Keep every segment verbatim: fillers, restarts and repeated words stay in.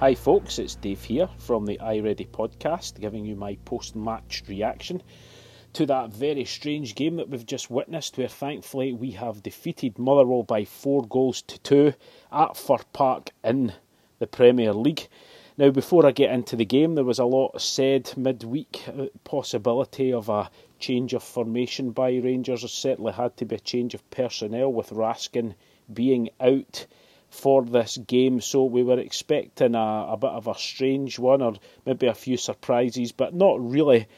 Hi folks, it's Dave here from the iReady podcast, giving you my post-match reaction to that very strange game that we've just witnessed, where thankfully we have defeated Motherwell by four goals to two at Fir Park in the Premier League. Now, before I get into the game, there was a lot said midweek, possibility of a change of formation by Rangers. There certainly had to be a change of personnel with Raskin being out for this game, so we were expecting a, a bit of a strange one, or maybe a few surprises, but not really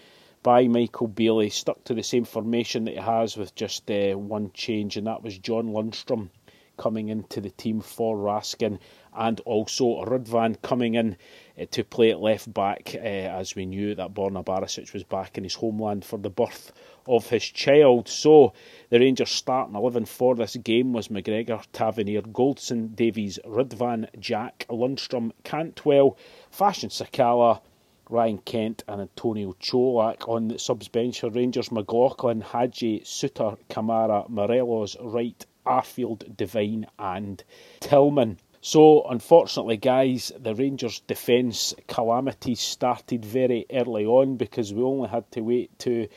by Michael Bailey. Stuck to the same formation that he has, with just uh, one change, and that was John Lundstrom coming into the team for Raskin, and also Ridvan coming in uh, to play at left back, uh, as we knew that Borna Barasic was back in his homeland for the birth of his child. So the Rangers starting eleven for this game was McGregor, Tavernier, Goldson, Davies, Ridvan, Jack, Lundstrom, Cantwell, Fashion Sakala, Ryan Kent and Antonio Čolak. On the subs bench for Rangers, McLaughlin, Hadji, Suter, Camara, Morelos, Wright, Arfield, Divine and Tillman. So, unfortunately, guys, the Rangers' defence calamity started very early on, because we only had to wait to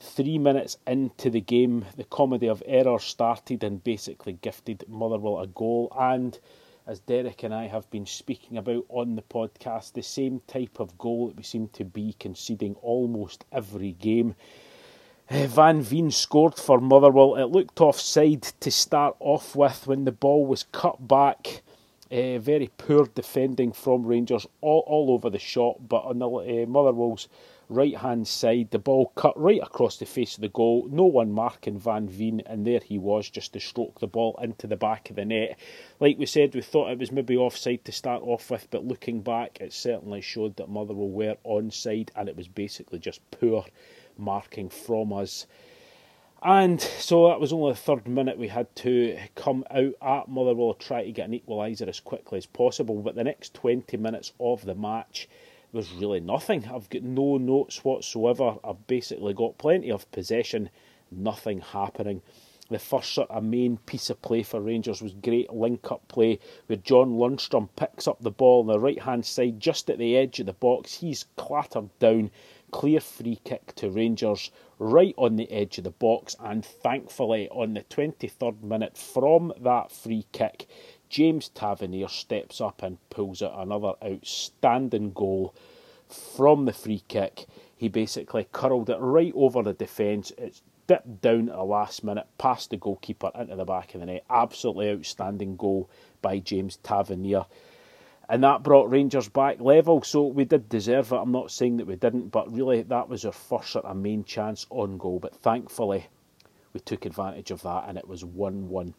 three minutes into the game. The comedy of error started and basically gifted Motherwell a goal. And as Derek and I have been speaking about on the podcast, the same type of goal that we seem to be conceding almost every game. Van Veen scored for Motherwell. It looked offside to start off with when the ball was cut back. Uh, very poor defending from Rangers all, all over the shot, but on the uh, Motherwell's right hand side, the ball cut right across the face of the goal, no one marking Van Veen, and there he was, just to stroke the ball into the back of the net. Like we said, we thought it was maybe offside to start off with, but looking back, it certainly showed that Motherwell were onside, and it was basically just poor marking from us. And so that was only the third minute. We had to come out at Motherwell, try to get an equaliser as quickly as possible. But the next twenty minutes of the match was really nothing. I've got no notes whatsoever. I've basically got plenty of possession, nothing happening. The first sort of main piece of play for Rangers was great link-up play, where John Lundstrom picks up the ball on the right-hand side, just at the edge of the box. He's clattered down. Clear free kick to Rangers right on the edge of the box, and thankfully on the twenty-third minute from that free kick, James Tavernier steps up and pulls out another outstanding goal from the free kick. He basically curled it right over the defence. It's dipped down at the last minute, past the goalkeeper, into the back of the net. Absolutely outstanding goal by James Tavernier. And that brought Rangers back level, so we did deserve it. I'm not saying that we didn't, but really that was our first sort of main chance on goal. But thankfully, we took advantage of that, and it was one one.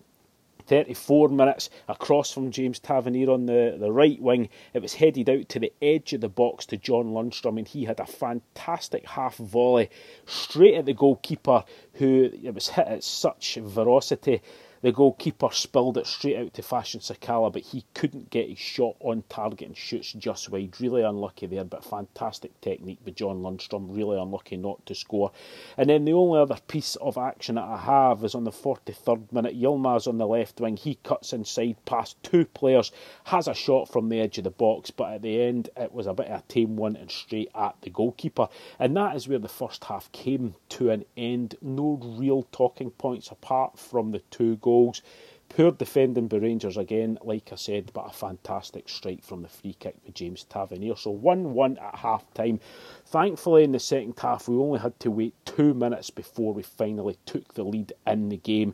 thirty-four minutes, across from James Tavernier on the, the right wing. It was headed out to the edge of the box to John Lundstrom, and he had a fantastic half volley straight at the goalkeeper, who it was hit at such ferocity. The goalkeeper spilled it straight out to Fashion Sakala, but he couldn't get his shot on target and shoots just wide. Really unlucky there, but fantastic technique by John Lundstrom. Really unlucky not to score. And then the only other piece of action that I have is on the forty-third minute. Yilmaz on the left wing, he cuts inside past two players, has a shot from the edge of the box, but at the end it was a bit of a tame one and straight at the goalkeeper. And that is where the first half came to an end. No real talking points apart from the two goals. Goals. Poor defending by Rangers again, like I said, but a fantastic strike from the free kick by James Tavernier. So one one at half time. Thankfully, in the second half, we only had to wait two minutes before we finally took the lead in the game.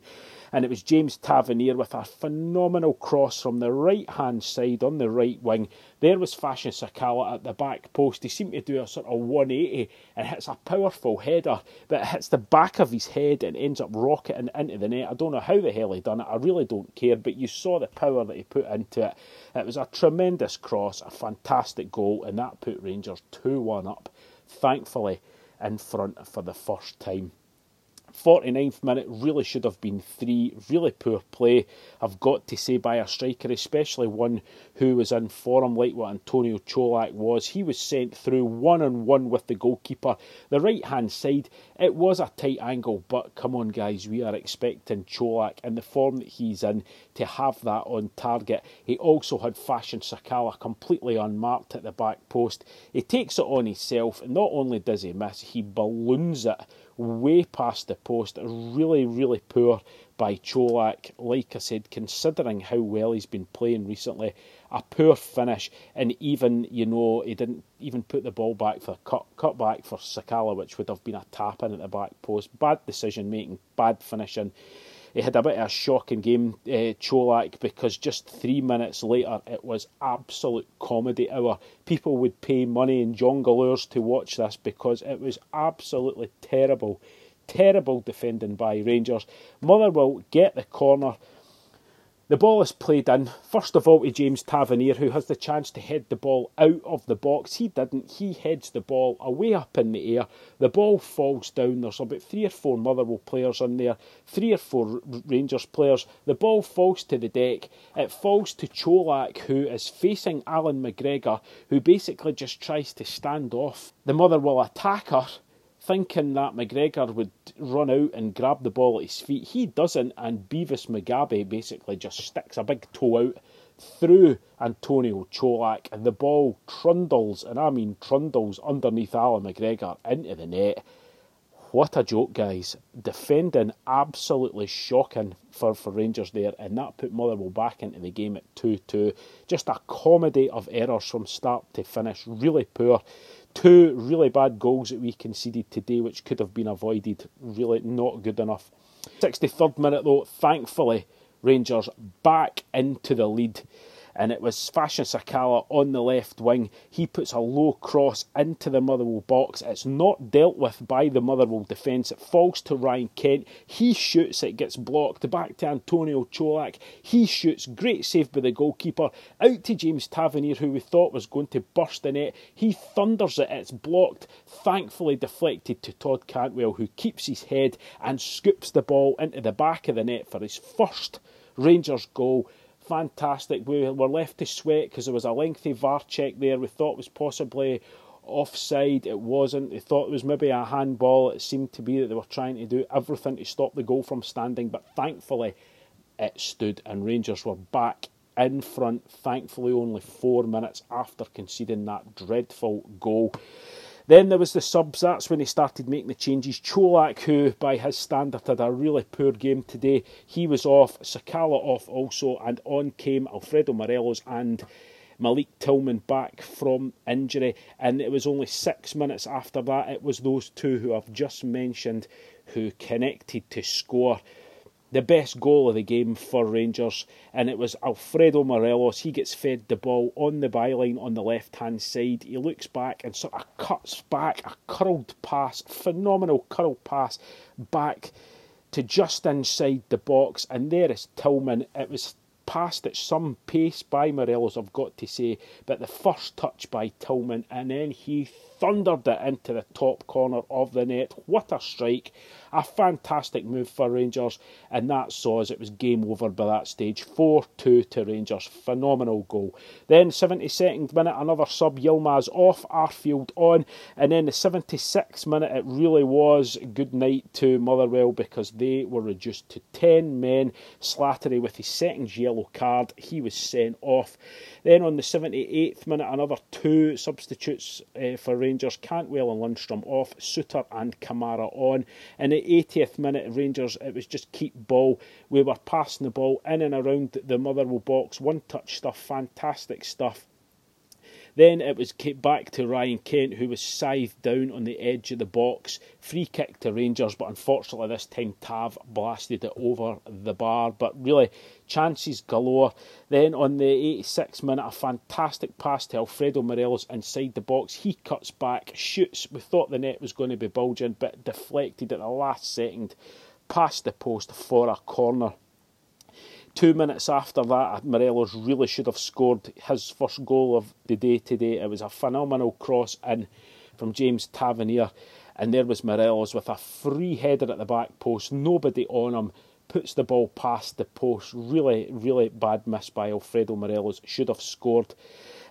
And it was James Tavernier with a phenomenal cross from the right-hand side on the right wing. There was Fashion Sakala at the back post. He seemed to do a sort of one eighty and hits a powerful header, but it hits the back of his head and ends up rocketing into the net. I don't know how the hell he done it. I really don't care, but you saw the power that he put into it. It was a tremendous cross, a fantastic goal, and that put Rangers two one up, thankfully in front for the first time. forty-ninth minute, really should have been three. Really poor play, I've got to say, by a striker, especially one who was in form like what Antonio Čolak was. He was sent through one-on-one with the goalkeeper. The right-hand side, it was a tight angle, but come on guys, we are expecting Čolak in the form that he's in to have that on target. He also had Fashion Sakala completely unmarked at the back post. He takes it on himself, and not only does he miss, he balloons it way past the post. Really, really poor by Čolak. Like I said, considering how well he's been playing recently, a poor finish. And even, you know, he didn't even put the ball back for a cut, cut back for Sakala, which would have been a tap in at the back post. Bad decision making, bad finishing. He had a bit of a shocking game, uh, Čolak, because just three minutes later, it was absolute comedy hour. People would pay money and jongleurs to watch this because it was absolutely terrible. Terrible defending by Rangers. Motherwell get the corner. The ball is played in, first of all, to James Tavernier, who has the chance to head the ball out of the box. He didn't. He heads the ball away up in the air. The ball falls down. There's about three or four Motherwell players in there, three or four Rangers players. The ball falls to the deck. It falls to Čolak, who is facing Alan McGregor, who basically just tries to stand off the Motherwell attacker, thinking that McGregor would run out and grab the ball at his feet. He doesn't, and Bevis Mugabi basically just sticks a big toe out through Antonio Čolak, and the ball trundles, and I mean trundles, underneath Alan McGregor into the net. What a joke, guys. Defending absolutely shocking for, for Rangers there, and that put Motherwell back into the game at two two. Just a comedy of errors from start to finish. Really poor. Two really bad goals that we conceded today, which could have been avoided. Really not good enough. sixty-third minute though, thankfully, Rangers back into the lead. And it was Fashion Sakala on the left wing. He puts a low cross into the Motherwell box. It's not dealt with by the Motherwell defence. It falls to Ryan Kent. He shoots, it gets blocked. Back to Antonio Čolak. He shoots. Great save by the goalkeeper. Out to James Tavernier, who we thought was going to burst the net. He thunders it. It's blocked. Thankfully deflected to Todd Cantwell, who keeps his head and scoops the ball into the back of the net for his first Rangers goal. Fantastic. We were left to sweat because there was a lengthy V A R check there. We thought it was possibly offside. It wasn't. We thought it was maybe a handball. It seemed to be that they were trying to do everything to stop the goal from standing, but thankfully it stood and Rangers were back in front, thankfully only four minutes after conceding that dreadful goal. Then there was the subs. That's when he started making the changes. Čolak, who by his standard had a really poor game today, he was off. Sakala off also, and on came Alfredo Morelos and Malik Tillman back from injury. And it was only six minutes after that, it was those two who I've just mentioned who connected to score the best goal of the game for Rangers, and it was Alfredo Morelos. He gets fed the ball on the byline on the left-hand side. He looks back and sort of cuts back, a curled pass, phenomenal curled pass back to just inside the box, and there is Tillman. It was passed at some pace by Morelos, I've got to say, but the first touch by Tillman, and then he thundered it into the top corner of the net. What a strike. A fantastic move for Rangers, and that saw us, it was game over by that stage. four two to Rangers. Phenomenal goal. Then seventy-second minute, another sub. Yilmaz off, Arfield on, and then the seventy-sixth minute, it really was good night to Motherwell because they were reduced to ten men. Slattery with his second yellow card, he was sent off. Then on the seventy-eighth minute, another two substitutes uh, for Rangers. Rangers, Cantwell and Lundstrom off, Suter and Camara on. In the eightieth minute, Rangers, it was just keep ball. We were passing the ball in and around the Motherwell box. One-touch stuff, fantastic stuff. Then it was back to Ryan Kent, who was scythed down on the edge of the box. Free kick to Rangers, but unfortunately this time Tav blasted it over the bar. But really, chances galore. Then on the eighty-sixth minute, a fantastic pass to Alfredo Morelos inside the box. He cuts back, shoots. We thought the net was going to be bulging, but deflected at the last second past the post for a corner. Two minutes after that, Morelos really should have scored his first goal of the day today. It was a phenomenal cross in from James Tavernier. And there was Morelos with a free header at the back post, nobody on him, puts the ball past the post. Really, really bad miss by Alfredo Morelos, should have scored.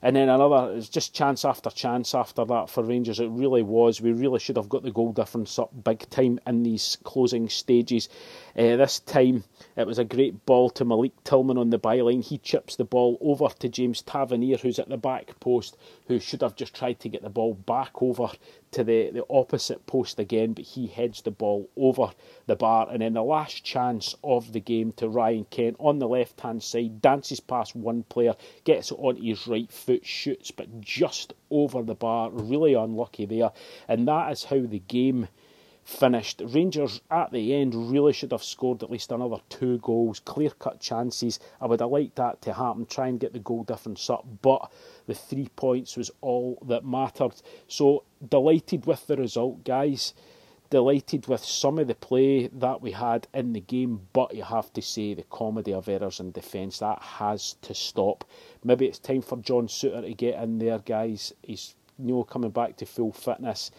And then another, it's just chance after chance after that for Rangers. It really was. We really should have got the goal difference up big time in these closing stages. Uh, this time, it was a great ball to Malik Tillman on the byline. He chips the ball over to James Tavernier, who's at the back post, who should have just tried to get the ball back over to the, the opposite post again, but he heads the ball over the bar. And then the last chance of the game to Ryan Kent on the left-hand side, dances past one player, gets it on his right foot, shoots, but just over the bar. Really unlucky there. And that is how the game finished. Rangers at the end really should have scored at least another two goals, clear-cut chances. I would have liked that to happen, try and get the goal difference up, but the three points was all that mattered. So delighted with the result, guys. Delighted with some of the play that we had in the game, but you have to say the comedy of errors in defence, that has to stop. Maybe it's time for John Suter to get in there, guys. He's, you know, coming back to full fitness.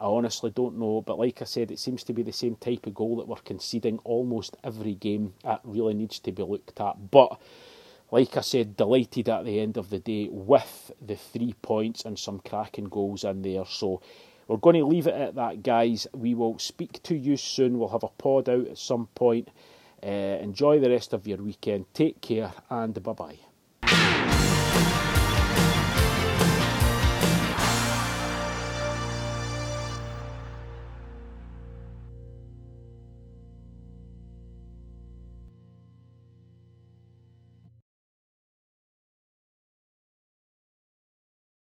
I honestly don't know, but like I said, it seems to be the same type of goal that we're conceding almost every game. That really needs to be looked at. But like I said, delighted at the end of the day with the three points and some cracking goals in there. So we're going to leave it at that, guys. We will speak to you soon. We'll have a pod out at some point. Uh, enjoy the rest of your weekend. Take care and bye-bye.